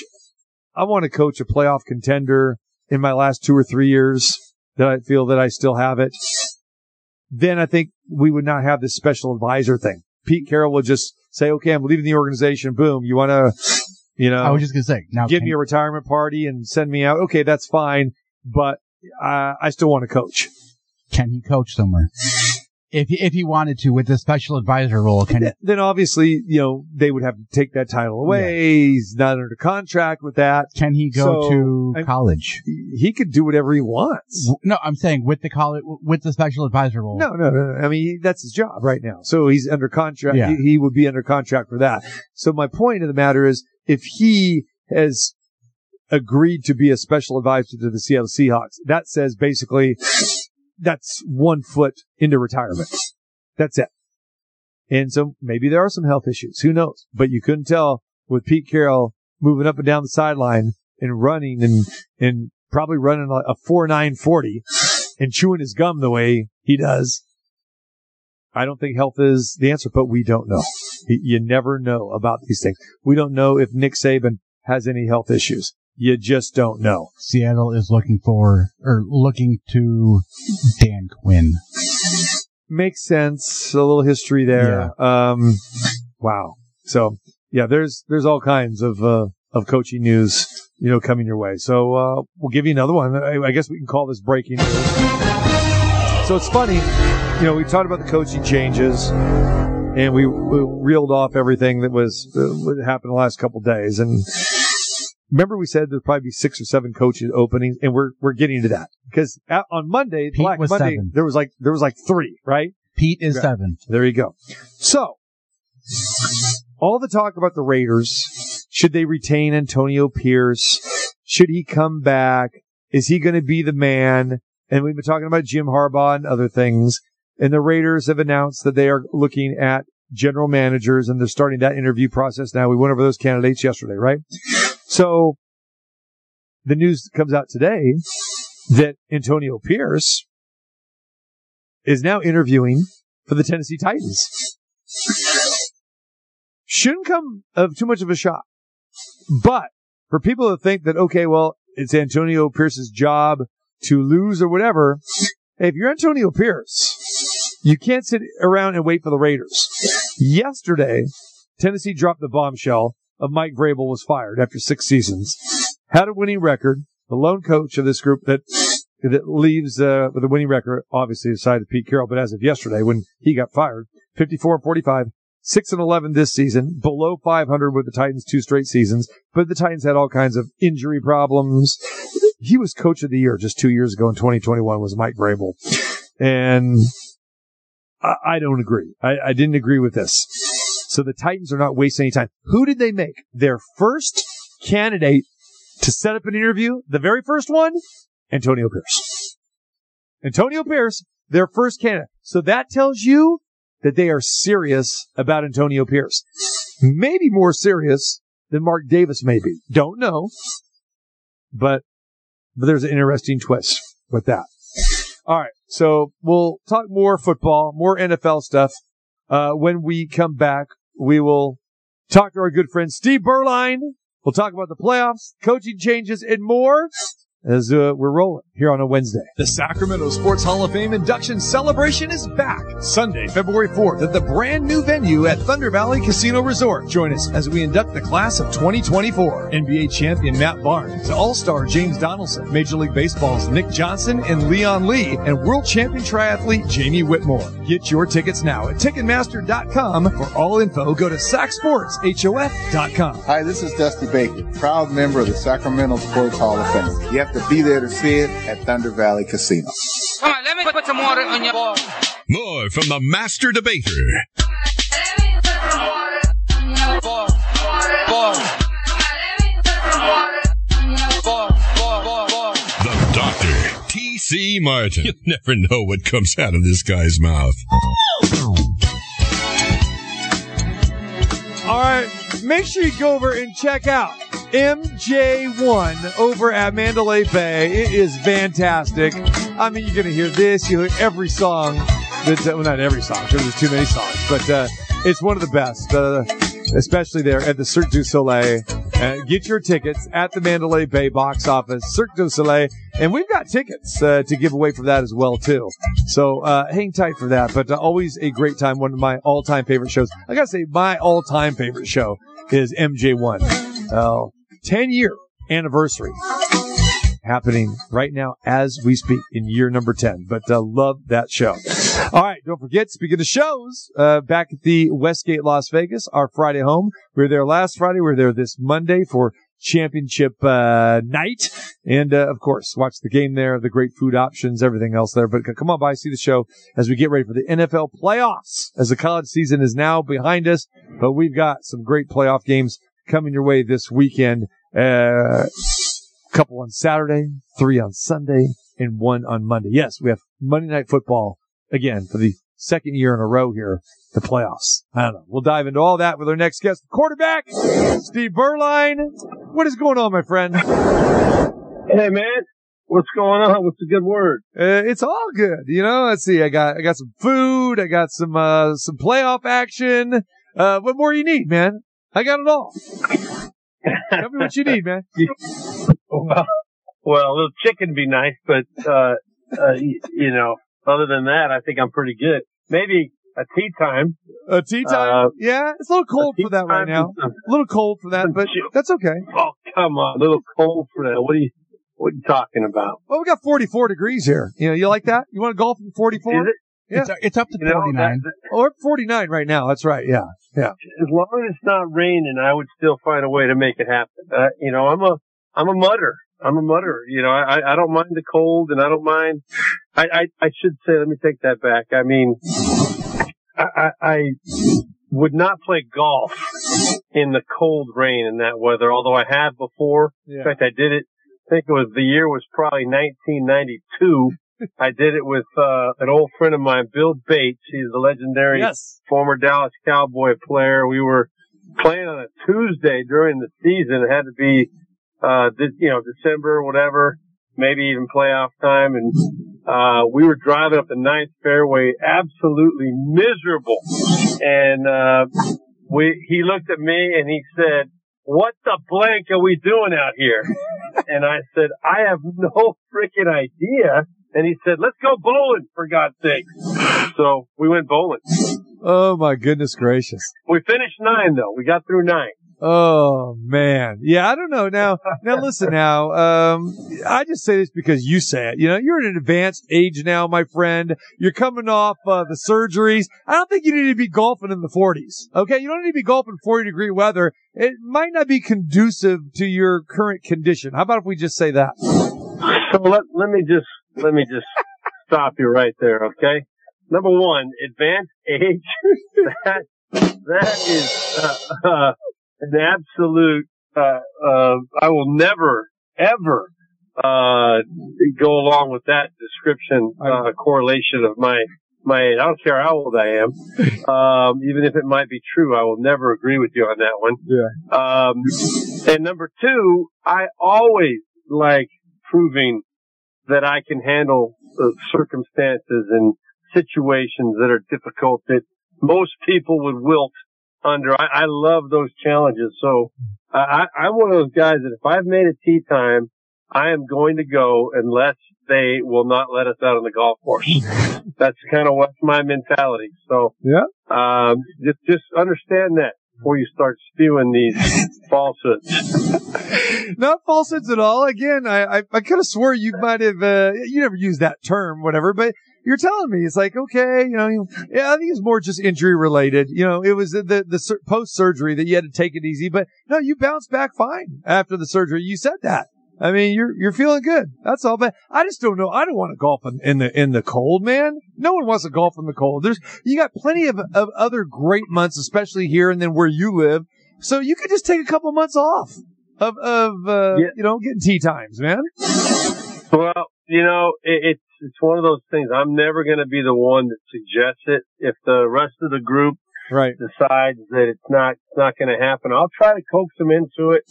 I want to coach a playoff contender in my last two or three years that I feel that I still have it. Then I think we would not have this special advisor thing. Pete Carroll will just say, okay, I'm leaving the organization. Boom. You want to, you know, I was just going to say, now give me a retirement party and send me out. Okay, that's fine. But uh, I still want to coach. Can he coach somewhere? If he, if he wanted to with the special advisor role, can he? Then obviously, you know, they would have to take that title away. Yeah. He's not under contract with that. Can he go so, to I, college? He could do whatever he wants. No, I'm saying with the college, with the special advisor role. No, no, no. I mean, that's his job right now. So he's under contract. Yeah. He, he would be under contract for that. So my point of the matter is, if he has agreed to be a special advisor to the Seattle Seahawks, that says basically, that's one foot into retirement. That's it. And so maybe there are some health issues. Who knows? But you couldn't tell with Pete Carroll moving up and down the sideline and running and, and probably running a four nine forty and chewing his gum the way he does. I don't think health is the answer, but we don't know. You never know about these things. We don't know if Nick Saban has any health issues. you just don't know. Seattle is looking for, or looking to Dan Quinn. Makes sense. A little history there. Yeah. Um, wow. So yeah, there's, there's all kinds of, uh, of coaching news, you know, coming your way. So, uh, we'll give you another one. I, I guess we can call this breaking news. So it's funny. You know, we talked about the coaching changes. And we, we reeled off everything that was uh, what happened the last couple of days. And remember, we said there'd probably be six or seven coaches openings, and we're we're getting to that because at, on Monday, Pete Black Monday, seven. there was like there was like three, right? Pete is right. seven. There you go. So all the talk about the Raiders, should they retain Antonio Pierce? Should he come back? Is he going to be the man? And we've been talking about Jim Harbaugh and other things. And the Raiders have announced that they are looking at general managers, and they're starting that interview process now. We went over those candidates yesterday, right? So the news comes out today that Antonio Pierce is now interviewing for the Tennessee Titans. Shouldn't come of too much of a shock. But for people that think that, okay, well, it's Antonio Pierce's job to lose or whatever, if you're Antonio Pierce, you can't sit around and wait for the Raiders. Yesterday, Tennessee dropped the bombshell of Mike Vrabel was fired after six seasons. Had a winning record. The lone coach of this group that that leaves uh, with a winning record, obviously, aside of Pete Carroll. But as of yesterday, when he got fired, fifty-four and forty-five, six and eleven this season, below five hundred with the Titans two straight seasons. But the Titans had all kinds of injury problems. He was coach of the year just two years ago in twenty twenty-one was Mike Vrabel. And I don't agree. I, I didn't agree with this. So the Titans are not wasting any time. Who did they make their first candidate to set up an interview? The very first one? Antonio Pierce. Antonio Pierce, their first candidate. So that tells you that they are serious about Antonio Pierce. Maybe more serious than Mark Davis, maybe. Don't know. But, but there's an interesting twist with that. All right, so we'll talk more football, more N F L stuff. Uh, when we come back, we will talk to our good friend Steve Beuerlein. We'll talk about the playoffs, coaching changes, and more as uh, we're rolling here on a Wednesday. The Sacramento Sports Hall of Fame induction celebration is back Sunday, February fourth at the brand new venue at Thunder Valley Casino Resort. Join us as we induct the class of twenty twenty-four. N B A champion Matt Barnes, All-Star James Donaldson, Major League Baseball's Nick Johnson and Leon Lee, and world champion triathlete Jamie Whitmore. Get your tickets now at Ticketmaster dot com. For all info, go to Sac Sports H O F dot com. Hi, this is Dusty Baker, proud member of the Sacramento Sports Hall of Fame. You have to be there to see it at Thunder Valley Casino. All right, let me put some water on your ball. More from the Master Debater. All right, let me put some water on your ball. Ball. All right, let me put some water on your ball. Ball. Ball. Ball. The Doctor, T C. Martin. You'll never know what comes out of this guy's mouth. All right, make sure you go over and check out M J one over at Mandalay Bay. It is fantastic. I mean, you're going to hear this. You'll hear every song. That's, well, not every song, because there's too many songs, but uh, it's one of the best, uh, especially there at the Cirque du Soleil. Uh, get your tickets at the Mandalay Bay box office, Cirque du Soleil. And we've got tickets uh, to give away for that as well, too. So uh, hang tight for that. But uh, always a great time. One of my all-time favorite shows. I got to say, my all-time favorite show is M J one. Uh, ten-year anniversary happening right now as we speak in year number ten. But uh, love that show. All right, don't forget, speaking of shows, uh, back at the Westgate Las Vegas, our Friday home. We were there last Friday. We were there this Monday for championship uh, night. And, uh, of course, watch the game there, the great food options, everything else there. But come on by, see the show as we get ready for the N F L playoffs, as the college season is now behind us. But we've got some great playoff games coming your way this weekend. Uh, couple on Saturday, three on Sunday, and one on Monday. Yes, we have Monday Night Football again for the second year in a row here, the playoffs. I don't know. We'll dive into all that with our next guest, quarterback, Steve Beuerlein. What is going on, my friend? Hey, man. What's going on? What's a good word? Uh, it's all good. You know, let's see. I got I got some food. I got some uh, some playoff action. Uh, what more you need, man? I got it all. Tell me what you need, man. Well, well, a little chicken would be nice, but, uh, uh, you know, other than that, I think I'm pretty good. Maybe a tea time. A tea time? Uh, yeah, it's a little cold for that right now. A little cold for that, but that's okay. Oh, come on. A little cold for that. What are you, what are you talking about? Well, we got forty-four degrees here. You know, you like that? You want to golf in forty-four? Is it? Yeah. It's, it's up to you forty-nine. Know, that, or forty-nine right now. That's right. Yeah. Yeah. As long as it's not raining, I would still find a way to make it happen. Uh, you know, I'm a, I'm a mutter. I'm a mudder. You know, I, I don't mind the cold and I don't mind. I, I, I should say, let me take that back. I mean, I, I, I would not play golf in the cold rain in that weather, although I have before. Yeah. In fact, I did it. I think it was the year was probably nineteen ninety-two. I did it with uh, an old friend of mine, Bill Bates. He's a legendary yes. former Dallas Cowboy player. We were playing on a Tuesday during the season. It had to be, uh, de- you know, December, whatever, maybe even playoff time. And uh, we were driving up the ninth fairway, absolutely miserable. And uh, we he looked at me and he said, "What the blank are we doing out here?" And I said, "I have no freaking idea." And he said, "Let's go bowling, for God's sake." So we went bowling. Oh, my goodness gracious. We finished nine, though. We got through nine. Oh, man. Yeah, I don't know. Now, now listen now, um, I just say this because you say it. You know, you're at an advanced age now, my friend. You're coming off, uh, the surgeries. I don't think you need to be golfing in the forties. Okay. You don't need to be golfing in forty degree weather. It might not be conducive to your current condition. How about if we just say that? So let, let me just. Let me just stop you right there, okay? Number one, advanced age. That, that is uh, uh, an absolute, uh, uh, I will never, ever uh, go along with that description, uh, correlation of my, my age. I don't care how old I am. Um, even if it might be true, I will never agree with you on that one. Yeah. Um, and number two, I always like proving that I can handle uh, circumstances and situations that are difficult that most people would wilt under. I, I love those challenges. So uh, I, I'm one of those guys that if I've made a tea time, I am going to go unless they will not let us out on the golf course. That's kind of what's my mentality. So yeah, um, just, just understand that before you start spewing these falsehoods. Not falsehoods at all. Again, I, I, I could have swore you might have, uh, you never used that term, whatever, but you're telling me it's like, okay, you know, yeah, I think it's more just injury related. You know, it was the, the, the sur- post-surgery that you had to take it easy, but no, you bounced back fine after the surgery. You said that. I mean, you're, you're feeling good. That's all, but I just don't know. I don't want to golf in, in the, in the cold, man. No one wants to golf in the cold. There's, you got plenty of, of other great months, especially here and then where you live. So you could just take a couple months off of, of, uh, yeah. you know, getting tea times, man. Well, you know, it, it's, it's one of those things. I'm never going to be the one that suggests it. If the rest of the group right. decides that it's not, it's not going to happen, I'll try to coax them into it.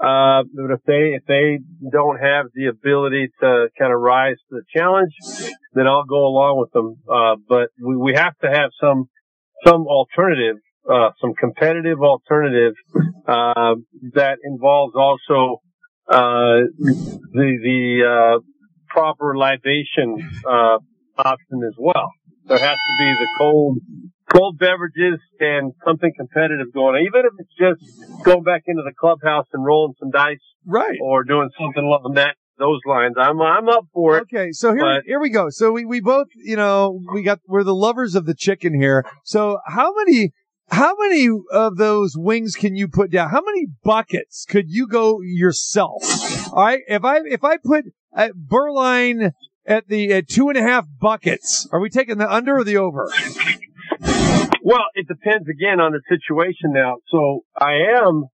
Uh, but if they, if they don't have the ability to kind of rise to the challenge, then I'll go along with them. Uh, but we, we have to have some, some alternative. Uh, some competitive alternative, uh, that involves also, uh, the, the, uh, proper libation, uh, option as well. There has to be the cold, cold beverages and something competitive going on. Even if it's just going back into the clubhouse and rolling some dice. Right. Or doing something along that. Those lines. I'm, I'm up for it. Okay. So here, but, here we go. So we, we both, you know, we got, we're the lovers of the chicken here. So how many, How many of those wings can you put down? How many buckets could you go yourself? All right. If I, if I put uh, Beuerlein at the uh, two and a half buckets, are we taking the under or the over? Well, it depends again on the situation now. So I am,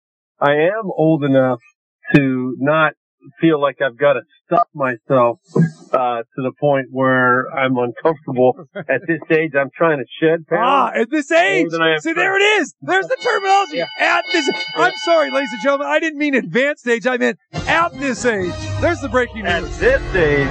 I am old enough to not feel like I've got to stuff myself, uh, to the point where I'm uncomfortable. At this age, I'm trying to shed pounds. Ah, at this age! See, there it is! There's the terminology! Yeah. At this... I'm sorry, ladies and gentlemen, I didn't mean advanced age, I meant at this age! There's the breaking news! At this age,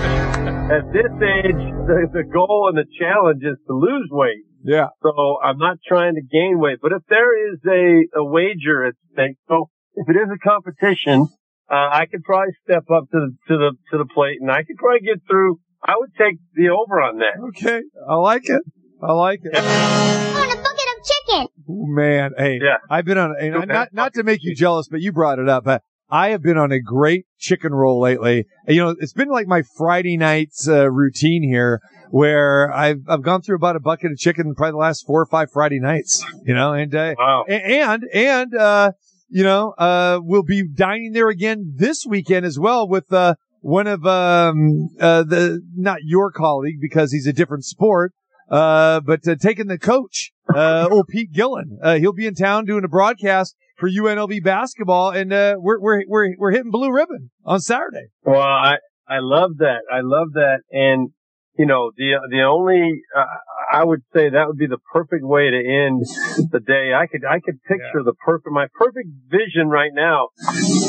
at this age, the, the goal and the challenge is to lose weight. Yeah. So I'm not trying to gain weight, but if there is a, a wager at stake, so if it is a competition, Uh, I could probably step up to the, to the, to the plate, and I could probably get through. I would take the over on that. Okay. I like it. I like it. I want a bucket of chicken. Oh, man. Hey, yeah. I've been on, and okay. not, not to make you jealous, but you brought it up. I, I have been on a great chicken roll lately. You know, it's been like my Friday night's uh, routine here, where I've I've gone through about a bucket of chicken probably the last four or five Friday nights, you know, and uh, wow. and and uh, you know, uh, we'll be dining there again this weekend as well with uh, one of um, uh, the not your colleague because he's a different sport, uh, but uh, taking the coach, uh, oh Pete Gillen, uh, he'll be in town doing a broadcast for U N L V basketball, and uh, we're we're we're we're hitting blue ribbon on Saturday. Well, I I love that, I love that, and. You know, the the only uh, I would say that would be the perfect way to end the day. I could I could picture yeah. the perfect my perfect vision right now,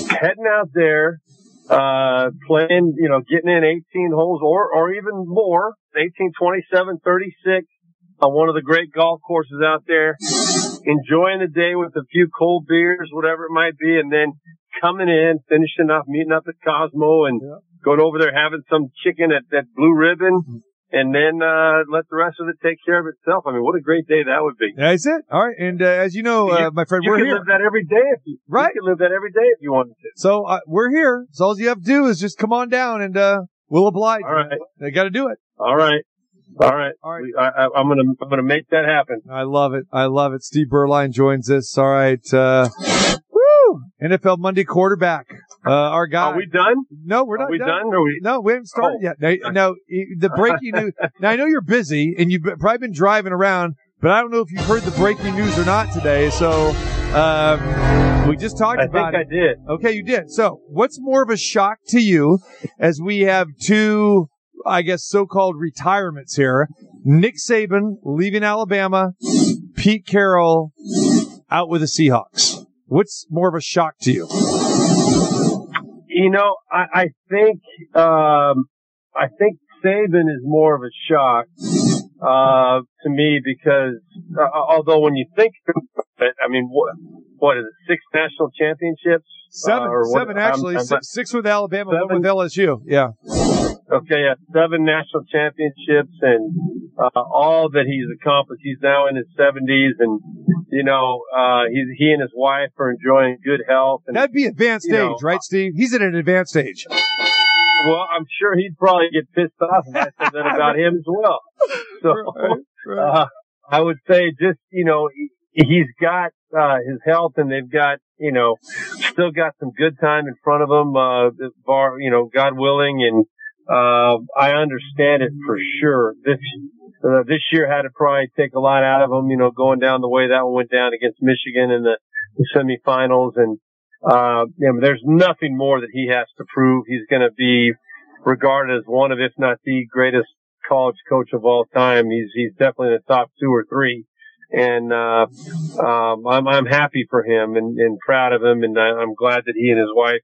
heading out there, uh, playing. You know, getting in eighteen holes or or even more, eighteen, twenty-seven, thirty-six on one of the great golf courses out there, enjoying the day with a few cold beers, whatever it might be, and then coming in, finishing up, meeting up at Cosmo, and. Yeah. Going over there, having some chicken at that Blue Ribbon, and then uh let the rest of it take care of itself. I mean, what a great day that would be. That's it. All right. And uh, as you know, uh, my friend, you we're here. You can live that every day if you, right. you can live that every day if you wanted to. So uh, we're here. So all you have to do is just come on down, and uh we'll oblige. All right. They got to do it. All right. All right. All right. We, I, I, I'm going to I'm gonna make that happen. I love it. I love it. Steve Beuerlein joins us. All right. Uh N F L Monday quarterback, uh, our guy. Are we done? No, we're not Are we done. done? Are we... No, we haven't started oh. yet. Now, now, the breaking news. Now, I know you're busy, and you've probably been driving around, but I don't know if you've heard the breaking news or not today. So um, we just talked I about it. I think I did. Okay, you did. So what's more of a shock to you as we have two, I guess, so-called retirements here? Nick Saban leaving Alabama, Pete Carroll out with the Seahawks. What's more of a shock to you? You know, I, I think um, I think Saban is more of a shock uh, to me because, uh, although when you think of it, I mean, what, what is it, six national championships? Seven, uh, or what, seven actually, I'm, I'm six, six with Alabama, seven, one with L S U, yeah. Okay, yeah, seven national championships and uh, all that he's accomplished. He's now in his seventies and... You know, uh, he, he and his wife are enjoying good health. And, that'd be advanced age, know, right, Steve? He's at an advanced age. Well, I'm sure he'd probably get pissed off if I said that about him as well. So, right, right. Uh, I would say just, you know, he, he's got, uh, his health and they've got, you know, still got some good time in front of him, uh, bar, you know, God willing. And, uh, I understand it for sure. This, Uh, this year had to probably take a lot out of them, you know, going down the way that one went down against Michigan in the, the semifinals. And, uh, you know, there's nothing more that he has to prove. He's going to be regarded as one of, if not the greatest college coach of all time. He's, he's definitely in the top two or three. And, uh, um, I'm, I'm happy for him and, and proud of him. And I, I'm glad that he and his wife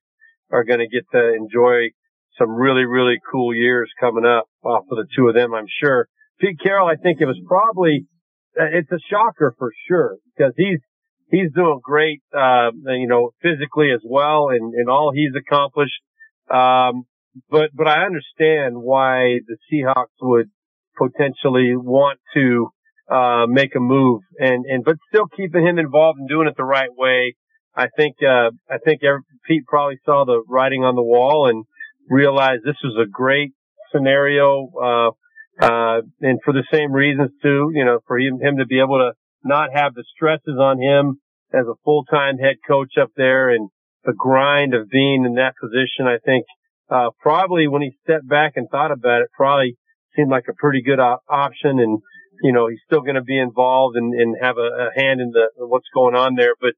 are going to get to enjoy some really, really cool years coming up off of the two of them, I'm sure. Pete Carroll, I think it was probably, it's a shocker for sure because he's, he's doing great, uh, you know, physically as well and, and all he's accomplished. Um, but, but I understand why the Seahawks would potentially want to, uh, make a move and, and, but still keeping him involved and doing it the right way. I think, uh, I think every, Pete probably saw the writing on the wall and realized this was a great scenario, uh, Uh, and for the same reasons too, you know, for him, him to be able to not have the stresses on him as a full-time head coach up there and the grind of being in that position, I think, uh, probably when he stepped back and thought about it, probably seemed like a pretty good op- option. And, you know, he's still going to be involved and, and have a, a hand in the, what's going on there, but,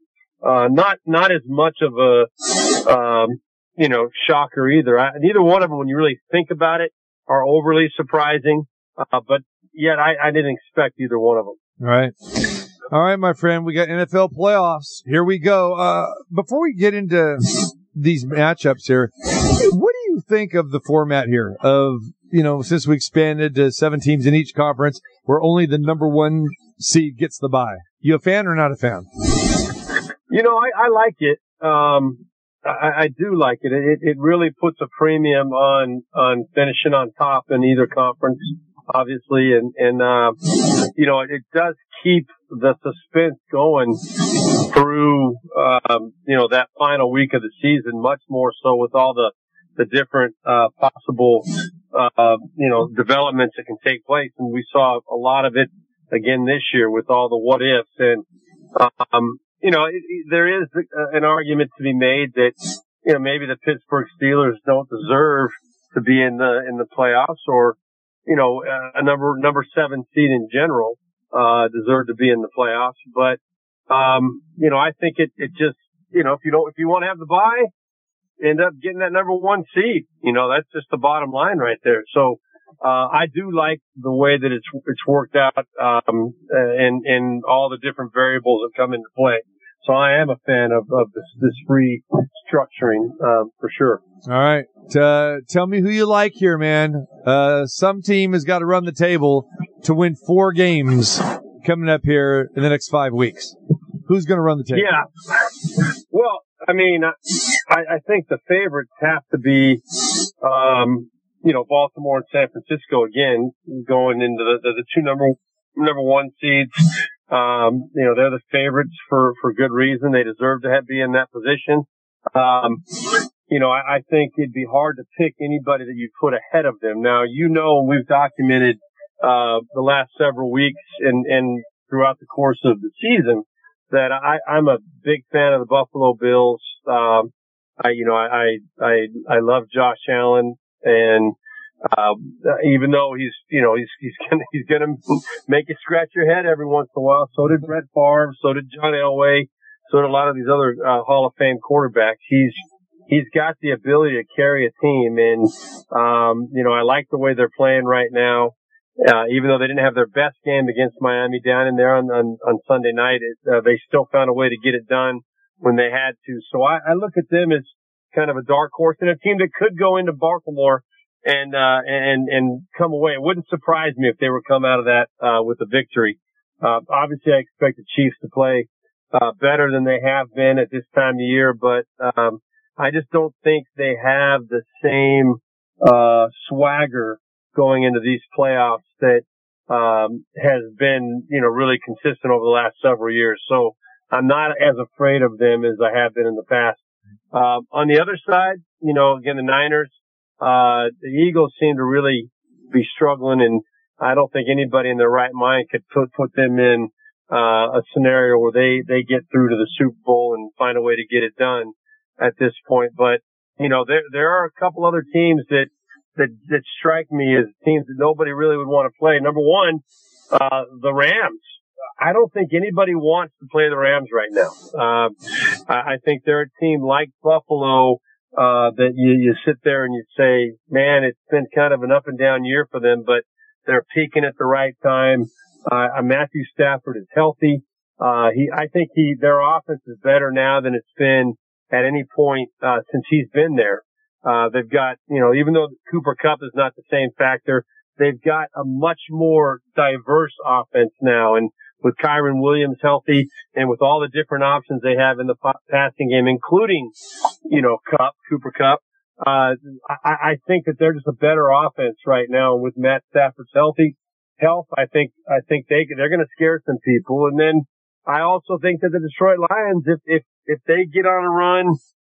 uh, not, not as much of a, um, you know, shocker either. I, neither one of them, when you really think about it, are overly surprising, uh, but yet I, I didn't expect either one of them. All right. All right, my friend, we got N F L playoffs. Here we go. Uh, before we get into these matchups here, what do you think of the format here of, you know, since we expanded to seven teams in each conference where only the number one seed gets the bye? You a fan or not a fan? You know, I, I like it. Um, I, I do like it. It it really puts a premium on on finishing on top in either conference, obviously, and and uh, you know, it does keep the suspense going through um, you know, that final week of the season, much more so with all the the different uh, possible uh, you know, developments that can take place, and we saw a lot of it again this year with all the what ifs and. Um, You know, it, it, there is a, an argument to be made that, you know, maybe the Pittsburgh Steelers don't deserve to be in the in the playoffs, or, you know, a number number seven seed in general uh deserve to be in the playoffs. But um, you know, I think it it just, you know, if you don't if you want to have the bye, end up getting that number one seed. You know, that's just the bottom line right there. So uh I do like the way that it's it's worked out, um and and all the different variables that come into play. So I am a fan of, of this, this free structuring, um, for sure. All right. Uh, tell me who you like here, man. Uh, some team has got to run the table to win four games coming up here in the next five weeks. Who's going to run the table? Yeah. Well, I mean, I, I think the favorites have to be, um, you know, Baltimore and San Francisco again, going into the, the, the two number, number one seeds. Um, you know, they're the favorites for, for good reason. They deserve to have, be in that position. Um, you know, I, I think it'd be hard to pick anybody that you put ahead of them. Now, you know, we've documented, uh, the last several weeks and, and throughout the course of the season that I, I'm a big fan of the Buffalo Bills. Um, I, you know, I, I, I love Josh Allen, and, Uh, even though he's, you know, he's, he's gonna, he's gonna make you scratch your head every once in a while. So did Brett Favre. So did John Elway. So did a lot of these other, uh, Hall of Fame quarterbacks. He's, he's got the ability to carry a team. And, um, you know, I like the way they're playing right now. Uh, even though they didn't have their best game against Miami down in there on, on, on Sunday night, it, uh, they still found a way to get it done when they had to. So I, I look at them as kind of a dark horse and a team that could go into Baltimore and, uh, and, and come away. It wouldn't surprise me if they were come out of that, uh, with a victory. Uh, obviously I expect the Chiefs to play, uh, better than they have been at this time of year, but, um, I just don't think they have the same, uh, swagger going into these playoffs that, um, has been, you know, really consistent over the last several years. So I'm not as afraid of them as I have been in the past. Uh, on the other side, you know, again, the Niners, Uh, the Eagles seem to really be struggling, and I don't think anybody in their right mind could put, put them in, uh, a scenario where they, they get through to the Super Bowl and find a way to get it done at this point. But, you know, there, there are a couple other teams that, that, that strike me as teams that nobody really would want to play. Number one, uh, the Rams. I don't think anybody wants to play the Rams right now. Uh, I, I think they're a team like Buffalo, Uh, that you, you sit there and you say, man, it's been kind of an up and down year for them, but they're peaking at the right time. Uh, Matthew Stafford is healthy. Uh, he, I think he, their offense is better now than it's been at any point, uh, since he's been there. Uh, they've got, you know, even though Cooper Kupp is not the same factor, they've got a much more diverse offense now. And with Kyron Williams healthy and with all the different options they have in the passing game, including, you know, Kupp, Cooper Kupp, uh, I, I think that they're just a better offense right now. With Matt Stafford's healthy health, I think, I think they, they're going to scare some people. And then I also think that the Detroit Lions, if, if, if they get on a run,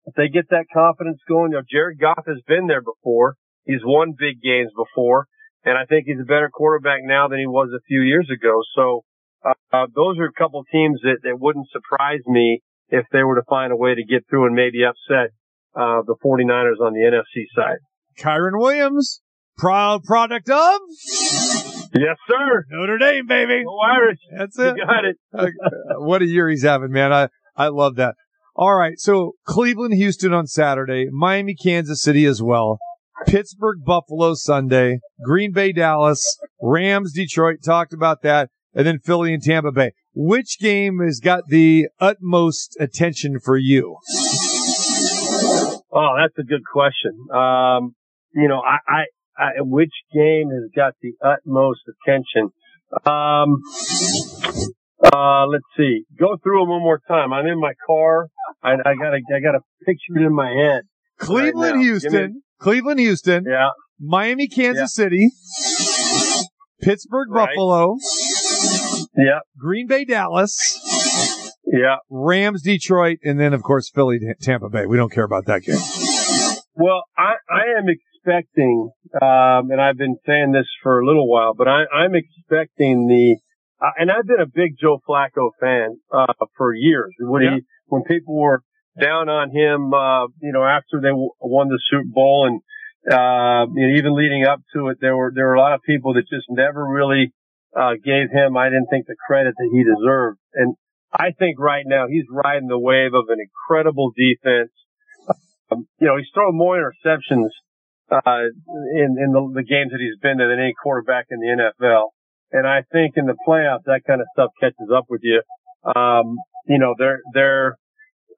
if they get that confidence going, you know, Jared Goff has been there before. He's won big games before. And I think he's a better quarterback now than he was a few years ago. So, Uh, those are a couple teams that, that wouldn't surprise me if they were to find a way to get through and maybe upset, uh, the 49ers on the N F C side. Kyron Williams, proud product of? Yes, sir. Notre Dame, baby. Go Irish. That's it. You got it. What a year he's having, man. I, I love that. All right. So Cleveland, Houston on Saturday, Miami, Kansas City as well. Pittsburgh, Buffalo Sunday, Green Bay, Dallas, Rams, Detroit. Talked about that. And then Philly and Tampa Bay. Which game has got the utmost attention for you? Oh, that's a good question. Um, you know, I, I, I, which game has got the utmost attention? Um, Uh, let's see. Go through them one more time. I'm in my car. I, I got a, I got a picture in my head. Cleveland, right Houston. Cleveland, Houston. Yeah. Miami, Kansas yeah. City. Pittsburgh, right. Buffalo. Yeah. Green Bay, Dallas. Yeah. Rams, Detroit, and then, of course, Philly, Tampa Bay. We don't care about that game. Well, I, I am expecting, um, and I've been saying this for a little while, but I, I'm expecting the, uh, and I've been a big Joe Flacco fan, uh, for years. When yeah. he, when people were down on him, uh, you know, after they w- won the Super Bowl and, uh, you know, even leading up to it, there were, there were a lot of people that just never really, uh, gave him, I didn't think, the credit that he deserved. And I think right now he's riding the wave of an incredible defense. Um, you know, he's thrown more interceptions, uh, in, in the, the games that he's been in than any quarterback in the N F L. And I think in the playoffs, that kind of stuff catches up with you. Um, you know, they're, they're,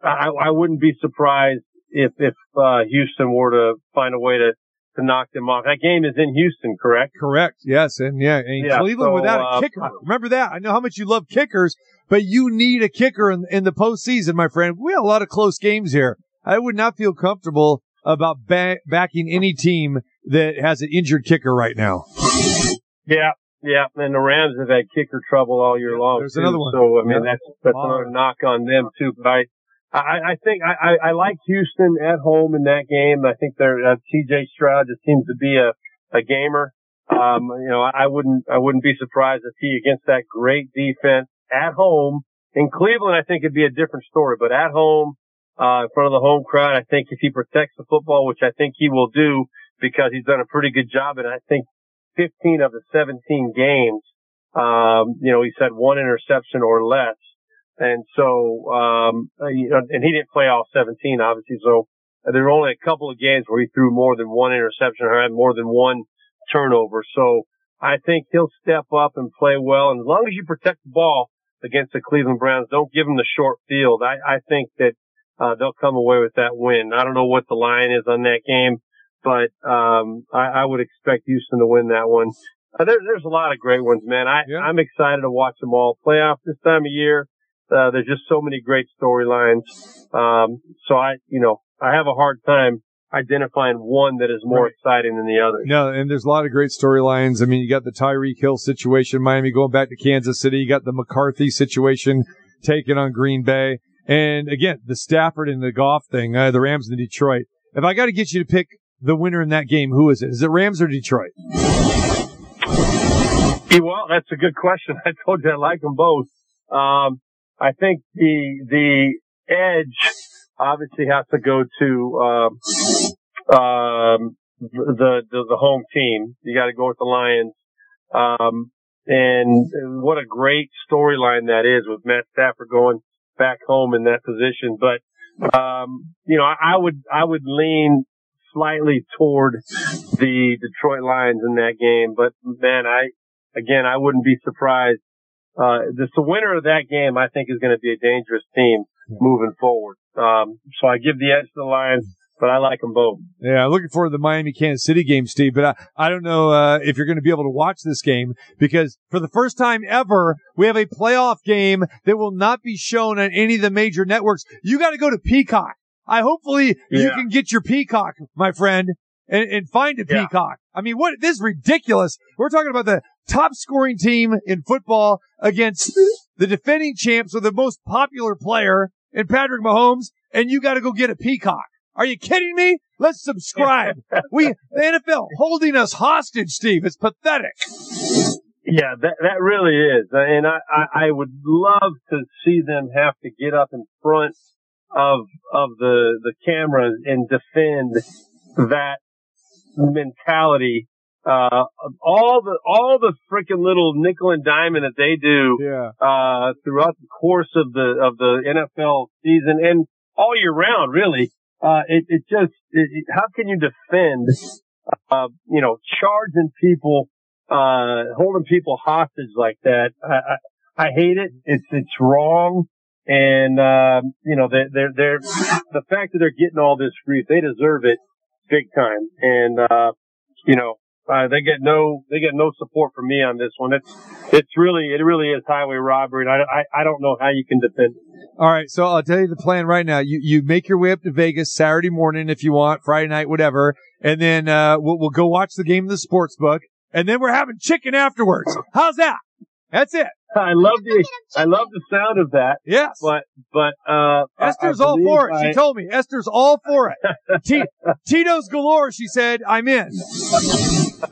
I, I wouldn't be surprised if, if, uh, Houston were to find a way to, to knock them off. That game is in Houston, correct? Correct. Yes. And yeah, and yeah, Cleveland so, without a uh, kicker. Remember that. I know how much you love kickers, but you need a kicker in, in the postseason, my friend. We had a lot of close games here. I would not feel comfortable about ba- backing any team that has an injured kicker right now. Yeah, yeah, and the Rams have had kicker trouble all year long. There's too, another one. So I mean, yeah. that's that's oh. another knock on them too. But I, I, I think I, I like Houston at home in that game. I think they're uh, C J Stroud just seems to be a, a gamer. Um, you know, I wouldn't I wouldn't be surprised if he against that great defense at home in Cleveland. I think it'd be a different story, but at home. Uh, in front of the home crowd, I think if he protects the football, which I think he will do because he's done a pretty good job. And I think fifteen of the seventeen games, um, you know, he's had one interception or less. And so, um, you know, and he didn't play all seventeen, obviously. So there were only a couple of games where he threw more than one interception or had more than one turnover. So I think he'll step up and play well. And as long as you protect the ball against the Cleveland Browns, don't give them the short field. I, I think that Uh, they'll come away with that win. I don't know what the line is on that game, but, um, I, I would expect Houston to win that one. Uh, there, there's a lot of great ones, man. I, yeah. I'm excited to watch them all. Playoff this time of year, uh, there's just so many great storylines. Um, so I, you know, I have a hard time identifying one that is more right. exciting than the other. No, and there's a lot of great storylines. I mean, you got the Tyreek Hill situation, Miami going back to Kansas City. You got the McCarthy situation taking on Green Bay. And again, the Stafford and the Goff thing, uh, the Rams and the Detroit. If I got to get you to pick the winner in that game, who is it? Is it Rams or Detroit? Well, that's a good question. I told you I like them both. Um, I think the the edge obviously has to go to um, um, the, the the home team. You got to go with the Lions. Um, and what a great storyline that is with Matt Stafford going back home in that position. But, um, you know, I, I would, I would lean slightly toward the Detroit Lions in that game. But man, I, again, I wouldn't be surprised. Uh, the, the winner of that game, I think, is going to be a dangerous team moving forward. Um, so I give the edge to the Lions, but I like them both. Yeah, looking forward to the Miami-Kansas City game, Steve. But I, I don't know uh, if you're going to be able to watch this game, because for the first time ever, we have a playoff game that will not be shown on any of the major networks. You got to go to Peacock. I hopefully yeah. you can get your Peacock, my friend, and, and find a yeah. Peacock. I mean, what this is ridiculous. We're talking about the top-scoring team in football against the defending champs with the most popular player in Patrick Mahomes, and you got to go get a Peacock. Are you kidding me? Let's subscribe. We, the N F L holding us hostage, Steve. It's pathetic. Yeah, that, that really is. And I, I, I would love to see them have to get up in front of, of the, the cameras and defend that mentality. Uh, all the, all the freaking little nickel and diamond that they do, yeah. uh, throughout the course of the, of the N F L season and all year round, really. Uh, it, it just, it, it, how can you defend, uh, you know, charging people, uh, holding people hostage like that? I, I, I hate it. It's, it's wrong. And, um, you know, they're, they're, they're, the fact that they're getting all this grief, they deserve it big time. And, uh, you know, Uh, they get no, they get no support from me on this one. It's, it's really, it really is highway robbery. And I, I, I don't know how you can defend it. All right. So I'll tell you the plan right now. You, you make your way up to Vegas Saturday morning if you want, Friday night, whatever. And then, uh, we'll, we'll go watch the game in the sports book. And then we're having chicken afterwards. How's that? That's it. I love the, I love the sound of that. Yes. But, but, uh, Esther's I, I all for it. I... She told me Esther's all for it. T- Tito's galore. She said, I'm in.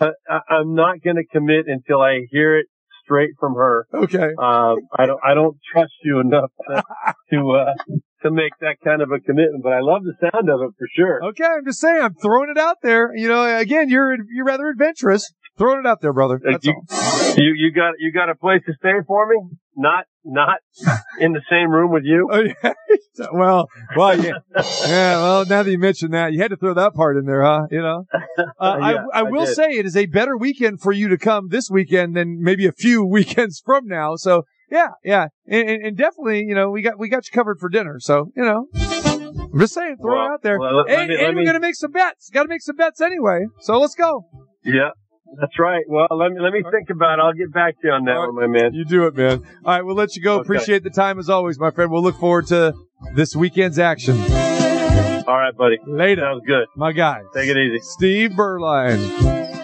I, I'm not going to commit until I hear it straight from her. Okay. Um, I don't, I don't trust you enough to, to, uh, to make that kind of a commitment, but I love the sound of it for sure. Okay. I'm just saying, I'm throwing it out there. You know, again, you're, you're rather adventurous. Throwing it out there, brother. That's you, all. you you got you got a place to stay for me? Not not in the same room with you? Oh, yeah. Well, well, yeah, yeah. Well, now that you mention that, you had to throw that part in there, huh? You know, uh, yeah, I I will I say it is a better weekend for you to come this weekend than maybe a few weekends from now. So yeah, yeah, and, and, and definitely, you know, we got we got you covered for dinner. So you know, I'm just saying, throw well, it out there. Well, let, and let me, and we're gonna make some bets. Got to make some bets anyway. So let's go. Yeah. That's right. Well, let me let me think about it. I'll get back to you on that one, my man. You do it, man. All right, we'll let you go. Okay. Appreciate the time as always, my friend. We'll look forward to this weekend's action. All right, buddy. Later. Sounds good. My guy. Take it easy. Steve Beuerlein,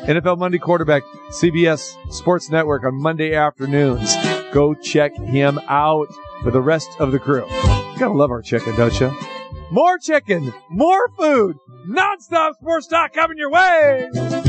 N F L Monday quarterback, C B S Sports Network on Monday afternoons. Go check him out for the rest of the crew. You gotta love our chicken, don't you? More chicken, more food, nonstop sports talk coming your way.